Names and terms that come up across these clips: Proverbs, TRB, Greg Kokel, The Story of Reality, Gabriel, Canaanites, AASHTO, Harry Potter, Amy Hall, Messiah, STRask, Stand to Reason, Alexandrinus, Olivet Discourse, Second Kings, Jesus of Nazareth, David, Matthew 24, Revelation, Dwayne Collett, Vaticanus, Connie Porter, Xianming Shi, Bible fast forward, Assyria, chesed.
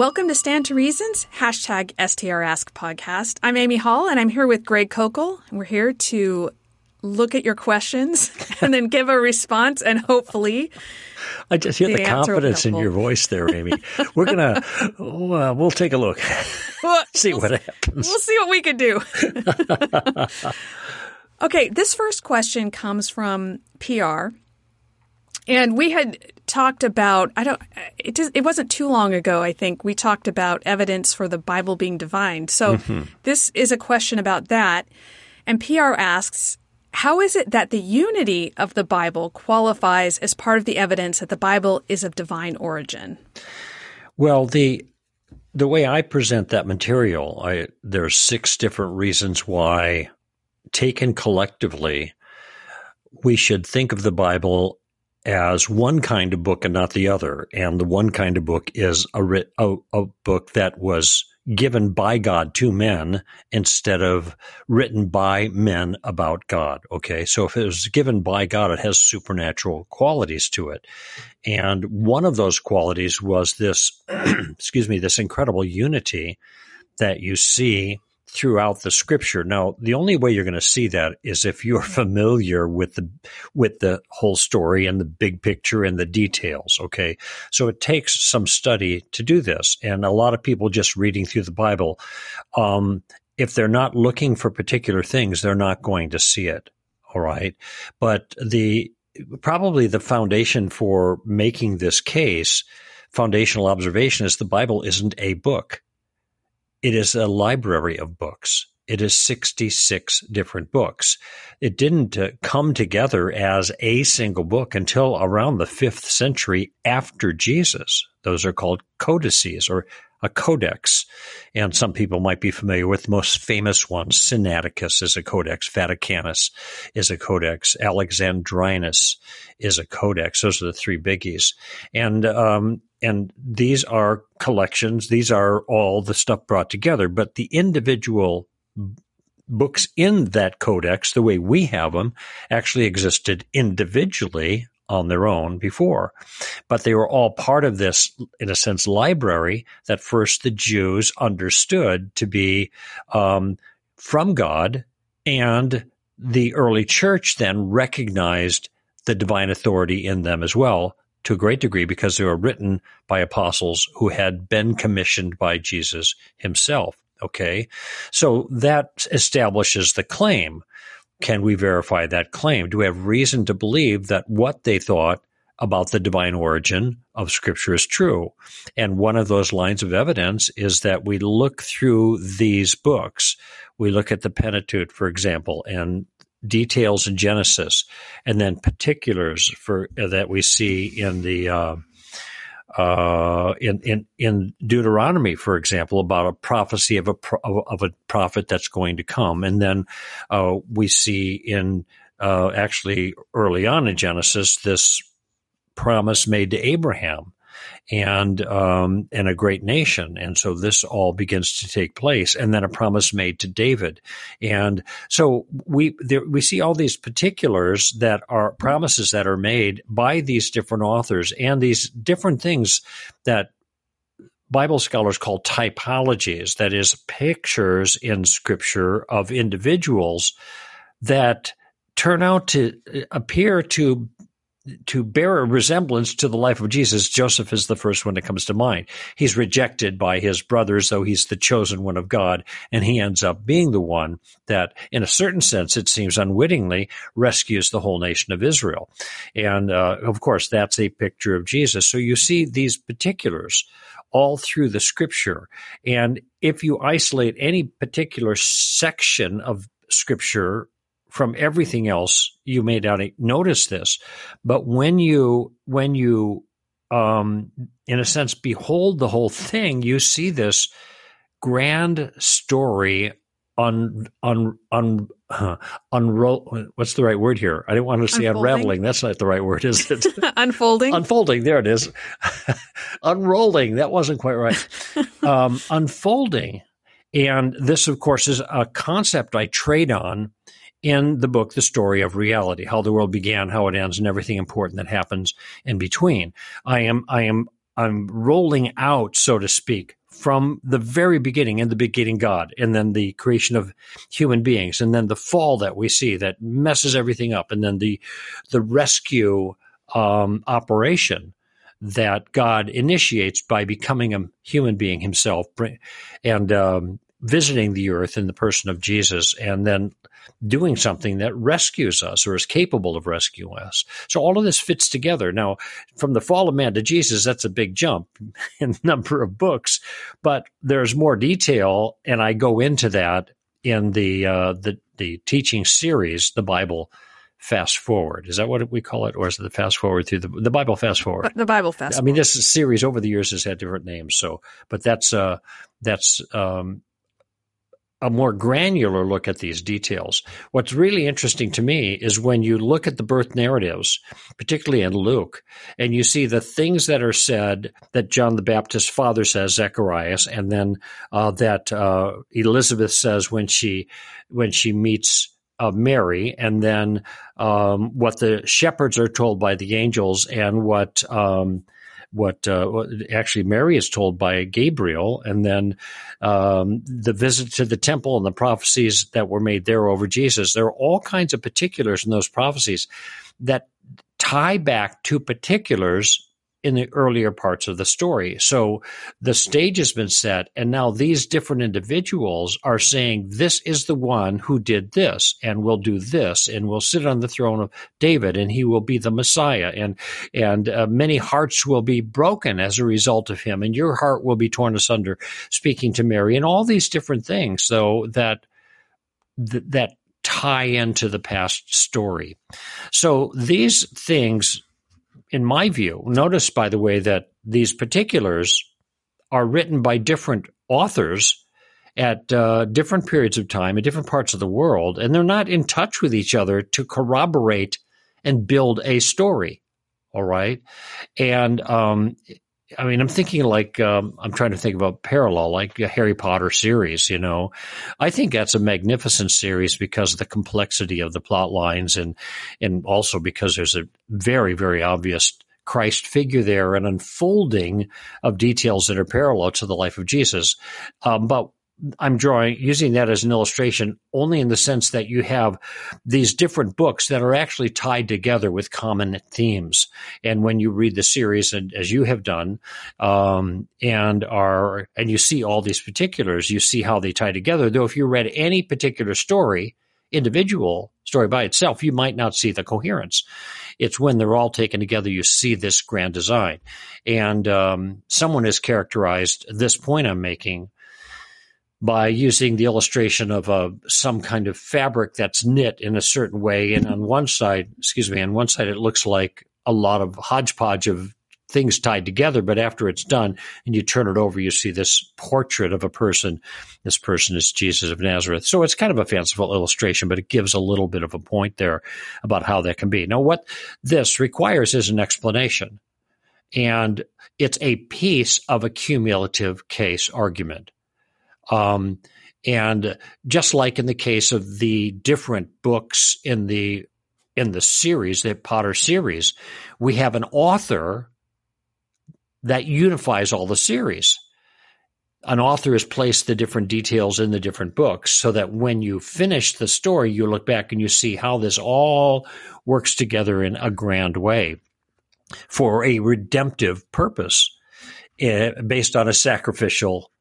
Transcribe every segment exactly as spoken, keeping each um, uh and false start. Welcome to Stand to Reason's hashtag STRask podcast. I'm Amy Hall, and I'm here with Greg Kokel. We're here to look at your questions and then give a response, and hopefully, I just hear the, the confidence in your voice there, Amy. We're gonna, oh, uh, we'll take a look, well, see we'll, what happens. We'll see what we can do. Okay, this first question comes from P R, and we had talked about, I don't, it, it wasn't too long ago, I think, we talked about evidence for the Bible being divine. So mm-hmm. This is a question about that. And P R asks, how is it that the unity of the Bible qualifies as part of the evidence that the Bible is of divine origin? Well, the the way I present that material, I, there are six different reasons why, taken collectively, we should think of the Bible as one kind of book and not the other. And the one kind of book is a, writ, a, a book that was given by God to men instead of written by men about God. Okay, so if it was given by God, it has supernatural qualities to it. And one of those qualities was this, excuse me, this incredible unity that you see throughout the scripture. Now, the only way you're going to see that is if you're familiar with the with the whole story and the big picture and the details, okay? So it takes some study to do this. And a lot of people just reading through the Bible, um, if they're not looking for particular things, they're not going to see it, all right? But the probably the foundation for making this case, foundational observation, is the Bible isn't a book. It is a library of books. It is sixty-six different books. It didn't uh, come together as a single book until around the fifth century after Jesus. Those are called codices, or a codex. And some people might be familiar with the most famous ones. Sinaiticus is a codex. Vaticanus is a codex. Alexandrinus is a codex. Those are the three biggies. And, um, And these are collections. These are all the stuff brought together. But the individual books in that codex, the way we have them, actually existed individually on their own before. But they were all part of this, in a sense, library that first the Jews understood to be um, from God. And the early church then recognized the divine authority in them as well, to a great degree, because they were written by apostles who had been commissioned by Jesus himself, okay? So that establishes the claim. Can we verify that claim? Do we have reason to believe that what they thought about the divine origin of Scripture is true? And one of those lines of evidence is that we look through these books. We look at the Pentateuch, for example, and details in Genesis, and then particulars for uh, that we see in the uh, uh, in, in in Deuteronomy, for example, about a prophecy of a pro- of a prophet that's going to come, and then uh, we see in uh, actually early on in Genesis this promise made to Abraham and um, and a great nation. And so this all begins to take place. And then a promise made to David. And so we there, we see all these particulars that are promises that are made by these different authors and these different things that Bible scholars call typologies, that is, pictures in Scripture of individuals that turn out to appear to to bear a resemblance to the life of Jesus. Joseph is the first one that comes to mind. He's rejected by his brothers, though he's the chosen one of God, and he ends up being the one that, in a certain sense, it seems unwittingly, rescues the whole nation of Israel. And, uh, of course, that's a picture of Jesus. So you see these particulars all through the Scripture. And if you isolate any particular section of Scripture from everything else, you may not notice this, but when you, when you, um, in a sense, behold the whole thing, you see this grand story on on on uh, unroll. What's the right word here? I didn't want to say unfolding. Unraveling. That's not the right word, is it? Unfolding. Unfolding. There it is. Unrolling. That wasn't quite right. um, unfolding, and this, of course, is a concept I trade on in the book, The Story of Reality, how the world began, how it ends, and everything important that happens in between. I am, I am, I'm rolling out, so to speak, from the very beginning, in the beginning God, and then the creation of human beings, and then the fall that we see that messes everything up, and then the the rescue um, operation that God initiates by becoming a human being himself and um, visiting the earth in the person of Jesus, and then doing something that rescues us or is capable of rescuing us. So all of this fits together. Now, from the fall of man to Jesus, that's a big jump in the number of books, but there's more detail, and I go into that in the uh, the, the teaching series, the Bible Fast Forward. Is that what we call it, or is it the Fast Forward through the, the Bible Fast Forward? The Bible Fast Forward. I mean, this series over the years has had different names, so but that's uh, that's um, a more granular look at these details. What's really interesting to me is when you look at the birth narratives, particularly in Luke, and you see the things that are said that John the Baptist's father says, Zacharias, and then uh, that uh, Elizabeth says when she when she meets uh, Mary, and then um, what the shepherds are told by the angels, and what um, What uh, actually Mary is told by Gabriel, and then um, the visit to the temple and the prophecies that were made there over Jesus. There are all kinds of particulars in those prophecies that tie back to particulars in the earlier parts of the story. So the stage has been set, and now these different individuals are saying, this is the one who did this and will do this and will sit on the throne of David, and he will be the Messiah, and and uh, many hearts will be broken as a result of him, and your heart will be torn asunder, speaking to Mary, and all these different things, so that th- that tie into the past story. So these things, in my view, notice, by the way, that these particulars are written by different authors at uh, different periods of time in different parts of the world, and they're not in touch with each other to corroborate and build a story, all right? And, um, I mean, I'm thinking like um, – I'm trying to think about parallel, like a Harry Potter series, you know. I think that's a magnificent series because of the complexity of the plot lines, and and also because there's a very, very obvious Christ figure there, and unfolding of details that are parallel to the life of Jesus. Um, but I'm drawing using that as an illustration only in the sense that you have these different books that are actually tied together with common themes. And when you read the series, and as you have done, um, and are and you see all these particulars, you see how they tie together. Though if you read any particular story, individual story by itself, you might not see the coherence. It's when they're all taken together, you see this grand design. And um, someone has characterized this point I'm making by using the illustration of a, some kind of fabric that's knit in a certain way. And on one side, excuse me, on one side, it looks like a lot of hodgepodge of things tied together. But after it's done and you turn it over, you see this portrait of a person. This person is Jesus of Nazareth. So it's kind of a fanciful illustration, but it gives a little bit of a point there about how that can be. Now, what this requires is an explanation. And it's a piece of a cumulative case argument. Um, and just like in the case of the different books in the in the series, the Potter series, we have an author that unifies all the series. An author has placed the different details in the different books so that when you finish the story, you look back and you see how this all works together in a grand way for a redemptive purpose, uh, based on a sacrificial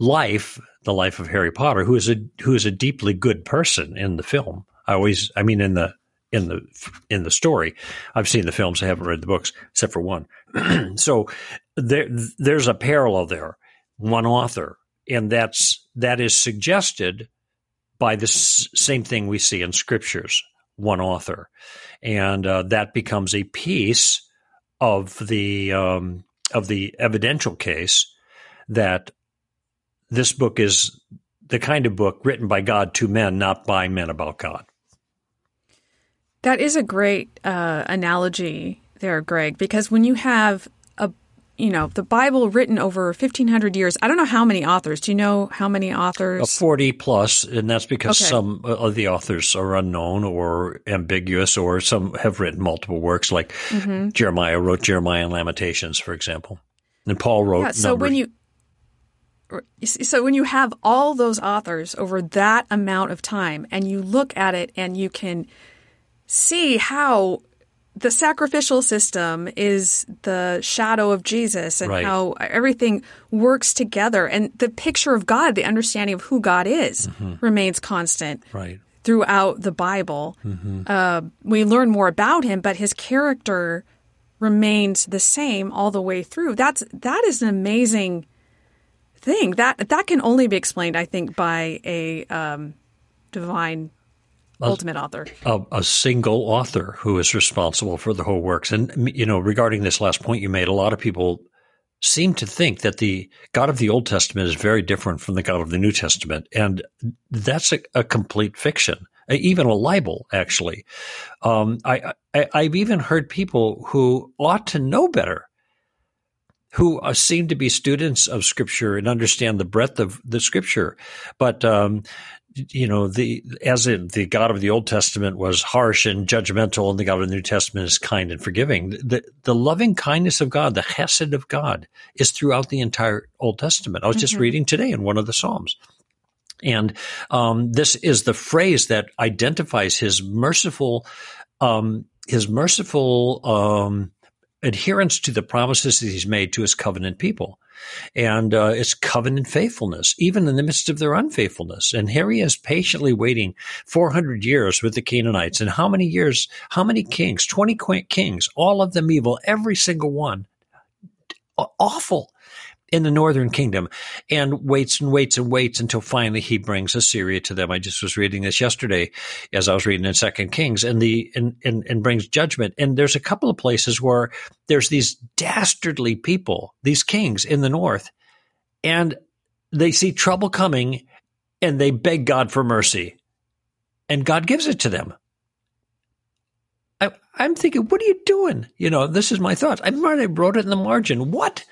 life, the life of Harry Potter, who is a who is a deeply good person in the film. I always, I mean, in the in the in the story, I've seen the films. I haven't read the books except for one. So there, there's a parallel there, one author, and that's that is suggested by the s- same thing we see in scriptures, one author, and uh, that becomes a piece of the um, of the evidential case that this book is the kind of book written by God to men, not by men about God. That is a great uh, analogy there, Greg, because when you have a, you know, the Bible written over fifteen hundred years, I don't know how many authors. Do you know how many authors? Uh, forty plus, and that's because okay. some of the authors are unknown or ambiguous, or some have written multiple works, like mm-hmm. Jeremiah wrote Jeremiah and Lamentations, for example. And Paul wrote yeah, so numbers. when you So when you have all those authors over that amount of time and you look at it and you can see how the sacrificial system is the shadow of Jesus and right. how everything works together, and the picture of God, the understanding of who God is, mm-hmm. remains constant right. throughout the Bible. Mm-hmm. Uh, we learn more about him, but his character remains the same all the way through. That's that is an amazing thing that that can only be explained, I think, by a um, divine a, ultimate author, a, a single author who is responsible for the whole works. And you know, regarding this last point you made, a lot of people seem to think that the God of the Old Testament is very different from the God of the New Testament, and that's a, a complete fiction, even a libel. Actually, um, I, I I've even heard people who ought to know better, who seem to be students of Scripture and understand the breadth of the Scripture. But, um, you know, the as in the God of the Old Testament was harsh and judgmental, and the God of the New Testament is kind and forgiving. The, the loving kindness of God, the chesed of God, is throughout the entire Old Testament. I was mm-hmm. just reading today in one of the Psalms. And um, this is the phrase that identifies his merciful um, – his merciful um, – adherence to the promises that he's made to his covenant people. And uh, it's covenant faithfulness, even in the midst of their unfaithfulness. And here he is patiently waiting four hundred years with the Canaanites. And how many years, how many kings, twenty kings, all of them evil, every single one, awful in the northern kingdom, and waits and waits and waits until finally he brings Assyria to them. I just was reading this yesterday as I was reading in Second Kings, and the and, and, and brings judgment. And there's a couple of places where there's these dastardly people, these kings in the north, and they see trouble coming and they beg God for mercy, and God gives it to them. I, I'm thinking, what are you doing? You know, this is my thoughts. I remember I wrote it in the margin. What?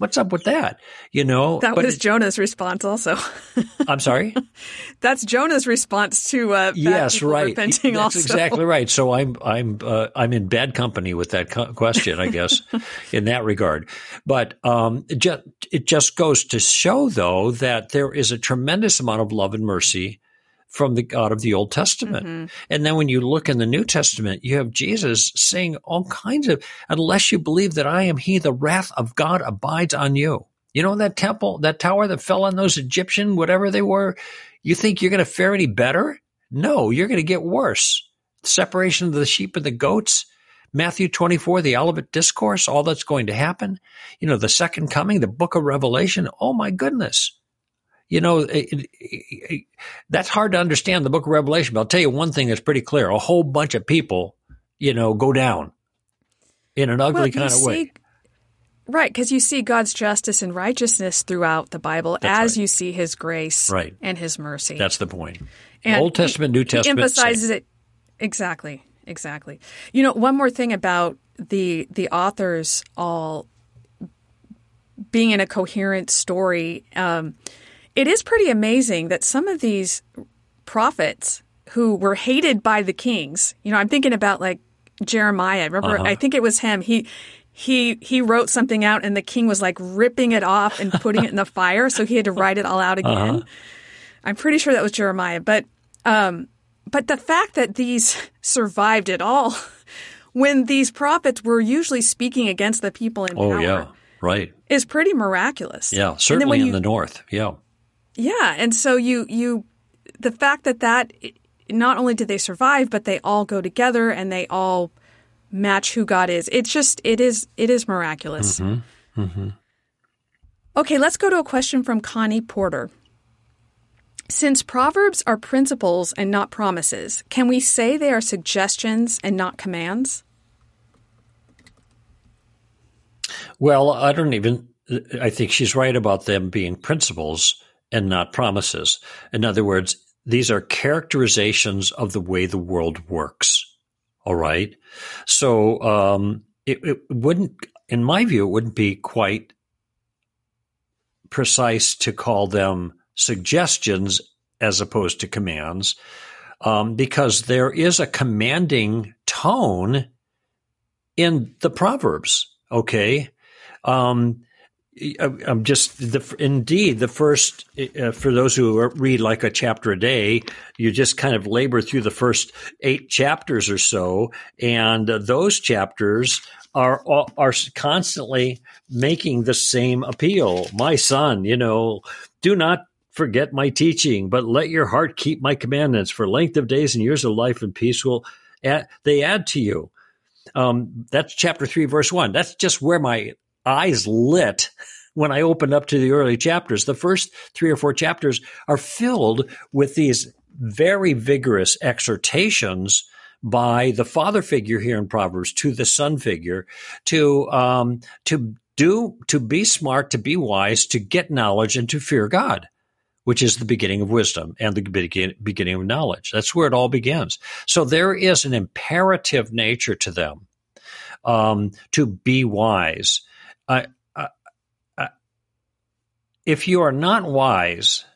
What's up with that? You know, that was Jonah's response also. I'm sorry? That's Jonah's response to uh, bad yes, people right. repenting That's also. Exactly right. So I'm I'm uh, I'm in bad company with that co- question, I guess, in that regard. But um, it, just, it just goes to show, though, that there is a tremendous amount of love and mercy from the God of the Old Testament. Mm-hmm. And then when you look in the New Testament, you have Jesus saying all kinds of, unless you believe that I am he, the wrath of God abides on you. You know, that temple, that tower that fell on those Egyptian, whatever they were, you think you're going to fare any better? No, you're going to get worse. Separation of the sheep and the goats, Matthew twenty-four, the Olivet Discourse, all that's going to happen. You know, the second coming, the book of Revelation. Oh my goodness. You know, it, it, it, that's hard to understand, the book of Revelation, but I'll tell you one thing that's pretty clear. A whole bunch of people, you know, go down in an ugly well, kind of see, way. Right, because you see God's justice and righteousness throughout the Bible that's as right. you see his grace right. and his mercy. That's the point. And Old Testament, he, New Testament. He emphasizes same. It. Exactly, exactly. You know, one more thing about the the authors all being in a coherent story. Um It is pretty amazing that some of these prophets who were hated by the kings, you know, I'm thinking about like Jeremiah. I remember, uh-huh. I think it was him. He he he wrote something out and the king was like ripping it off and putting it in the fire. So he had to write it all out again. Uh-huh. I'm pretty sure that was Jeremiah. But um, but the fact that these survived at all when these prophets were usually speaking against the people in oh, power yeah. right. is pretty miraculous. Yeah, certainly in you, the north. Yeah. Yeah, and so you you the fact that that not only did they survive, but they all go together and they all match who God is. It's just it is it is miraculous. Mm-hmm. Mm-hmm. Okay, let's go to a question from Connie Porter. Since Proverbs are principles and not promises, can we say they are suggestions and not commands? Well, I don't even I think she's right about them being principles and not promises. In other words, these are characterizations of the way the world works. All right. So um, it, it wouldn't, in my view, it wouldn't be quite precise to call them suggestions as opposed to commands, um, because there is a commanding tone in the Proverbs. Okay. Um, I'm just the indeed the first uh, for those who read like a chapter a day, you just kind of labor through the first eight chapters or so, and uh, those chapters are are constantly making the same appeal. My son, you know, do not forget my teaching, but let your heart keep my commandments, for length of days and years of life and peace will add, they add to you. Um, that's chapter three, verse one. That's just where my eyes lit when I opened up to the early chapters. The first three or four chapters are filled with these very vigorous exhortations by the father figure here in Proverbs to the son figure to um, to do to be smart, to be wise, to get knowledge, and to fear God, which is the beginning of wisdom and the beginning of knowledge. That's where it all begins. So there is an imperative nature to them um, to be wise. Uh, uh, uh, if you are not wise,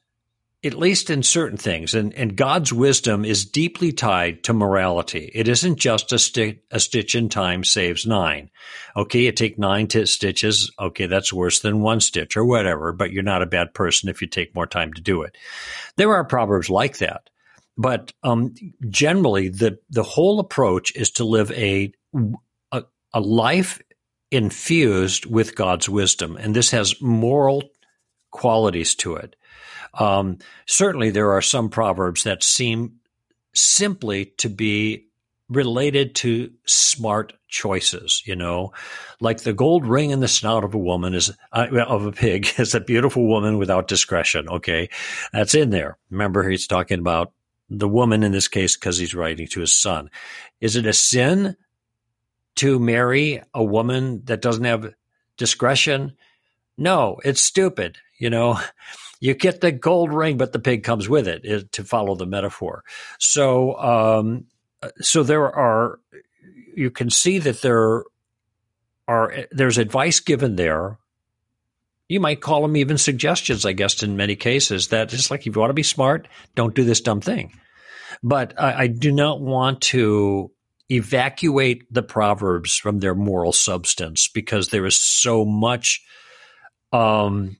at least in certain things, and, and God's wisdom is deeply tied to morality. It isn't just a, sti- a stitch in time saves nine. Okay, you take nine t- stitches. Okay, that's worse than one stitch or whatever, but you're not a bad person if you take more time to do it. There are proverbs like that. But um, generally, the, the whole approach is to live a, a, a life infused with God's wisdom, and this has moral qualities to it. Um, certainly, there are some proverbs that seem simply to be related to smart choices. You know, like the gold ring in the snout of a woman is uh, of a pig is a beautiful woman without discretion. Okay, that's in there. Remember, he's talking about the woman in this case because he's writing to his son. Is it a sin to marry a woman that doesn't have discretion? No, it's stupid. You know, you get the gold ring, but the pig comes with it, is, to follow the metaphor. So, um, so there are, you can see that there are, there's advice given there. You might call them even suggestions, I guess, in many cases, that just like, if you want to be smart, don't do this dumb thing. But I, I do not want to evacuate the Proverbs from their moral substance, because there is so much um,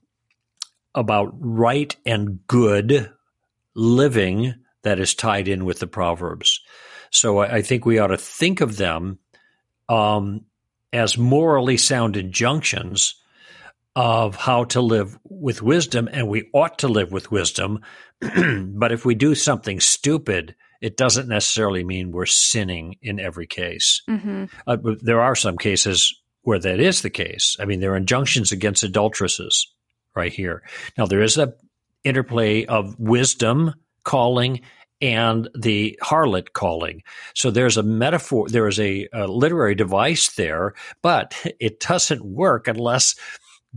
about right and good living that is tied in with the Proverbs. So I, I think we ought to think of them um, as morally sound injunctions of how to live with wisdom, and we ought to live with wisdom. But if we do something stupid, it doesn't necessarily mean we're sinning in every case. Mm-hmm. Uh, there are some cases where that is the case. I mean, there are injunctions against adulteresses right here. Now, there is an interplay of wisdom calling and the harlot calling. So there's a metaphor, there is a, a literary device there, but it doesn't work unless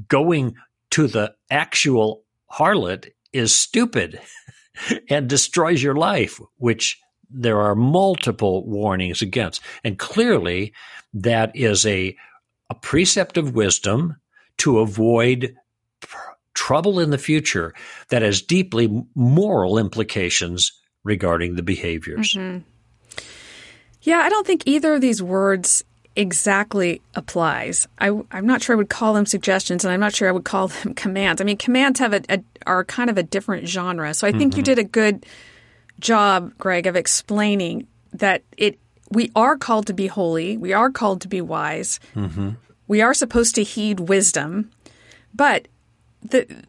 going to the actual harlot is stupid and destroys your life, which there are multiple warnings against. And clearly, that is a, a precept of wisdom to avoid pr- trouble in the future that has deeply moral implications regarding the behaviors. Mm-hmm. Yeah, I don't think either of these words exactly applies. I, I'm not sure I would call them suggestions, and I'm not sure I would call them commands. I mean, commands have a, a are kind of a different genre. So I think mm-hmm. you did a good job, Greg, of explaining that it we are called to be holy. We are called to be wise. Mm-hmm. We are supposed to heed wisdom. But the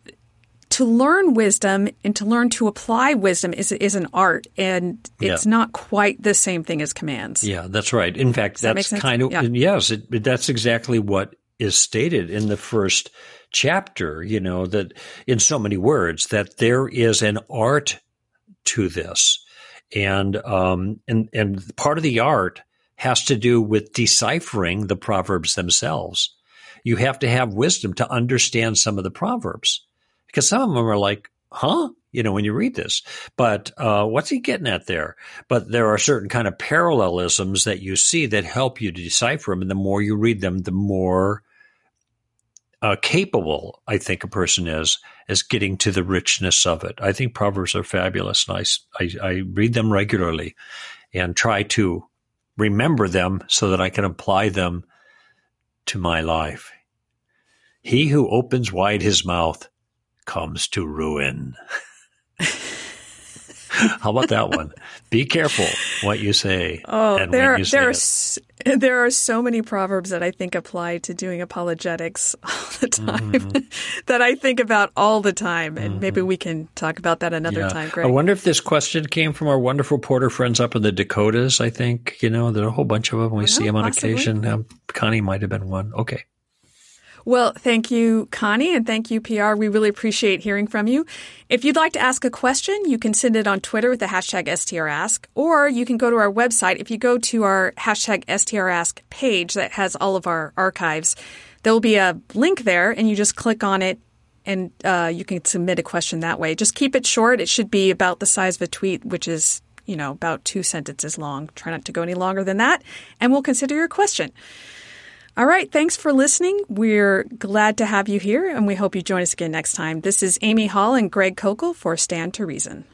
to learn wisdom and to learn to apply wisdom is is an art, and it's yeah. not quite the same thing as commands. Yeah, that's right. In fact, Does that's that kind of yeah. yes, it, that's exactly what is stated in the first chapter. You know, that in so many words that there is an art to this, and um and and part of the art has to do with deciphering the proverbs themselves. You have to have wisdom to understand some of the proverbs. Because some of them are like, huh? You know, when you read this, but uh, what's he getting at there? But there are certain kind of parallelisms that you see that help you to decipher them. And the more you read them, the more uh, capable I think a person is, is getting to the richness of it. I think Proverbs are fabulous. And I, I, I read them regularly and try to remember them so that I can apply them to my life. He who opens wide his mouth comes to ruin. How about that one? Be careful what you say. Oh, and there, when you say there, are, there are so many proverbs that I think apply to doing apologetics all the time, mm-hmm. that I think about all the time. And mm-hmm. maybe we can talk about that another yeah. time, Greg. I wonder if this question came from our wonderful Porter friends up in the Dakotas, I think. You know, there are a whole bunch of them. We yeah, see them on possibly. occasion. Um, Connie might have been one. Okay. Well, thank you, Connie, and thank you, P R. We really appreciate hearing from you. If you'd like to ask a question, you can send it on Twitter with the hashtag STRask, or you can go to our website. If you go to our hashtag STRask page that has all of our archives, there will be a link there, and you just click on it, and uh, you can submit a question that way. Just keep it short. It should be about the size of a tweet, which is, you know, about two sentences long. Try not to go any longer than that, and we'll consider your question. All right. Thanks for listening. We're glad to have you here, and we hope you join us again next time. This is Amy Hall and Greg Kokel for Stand to Reason.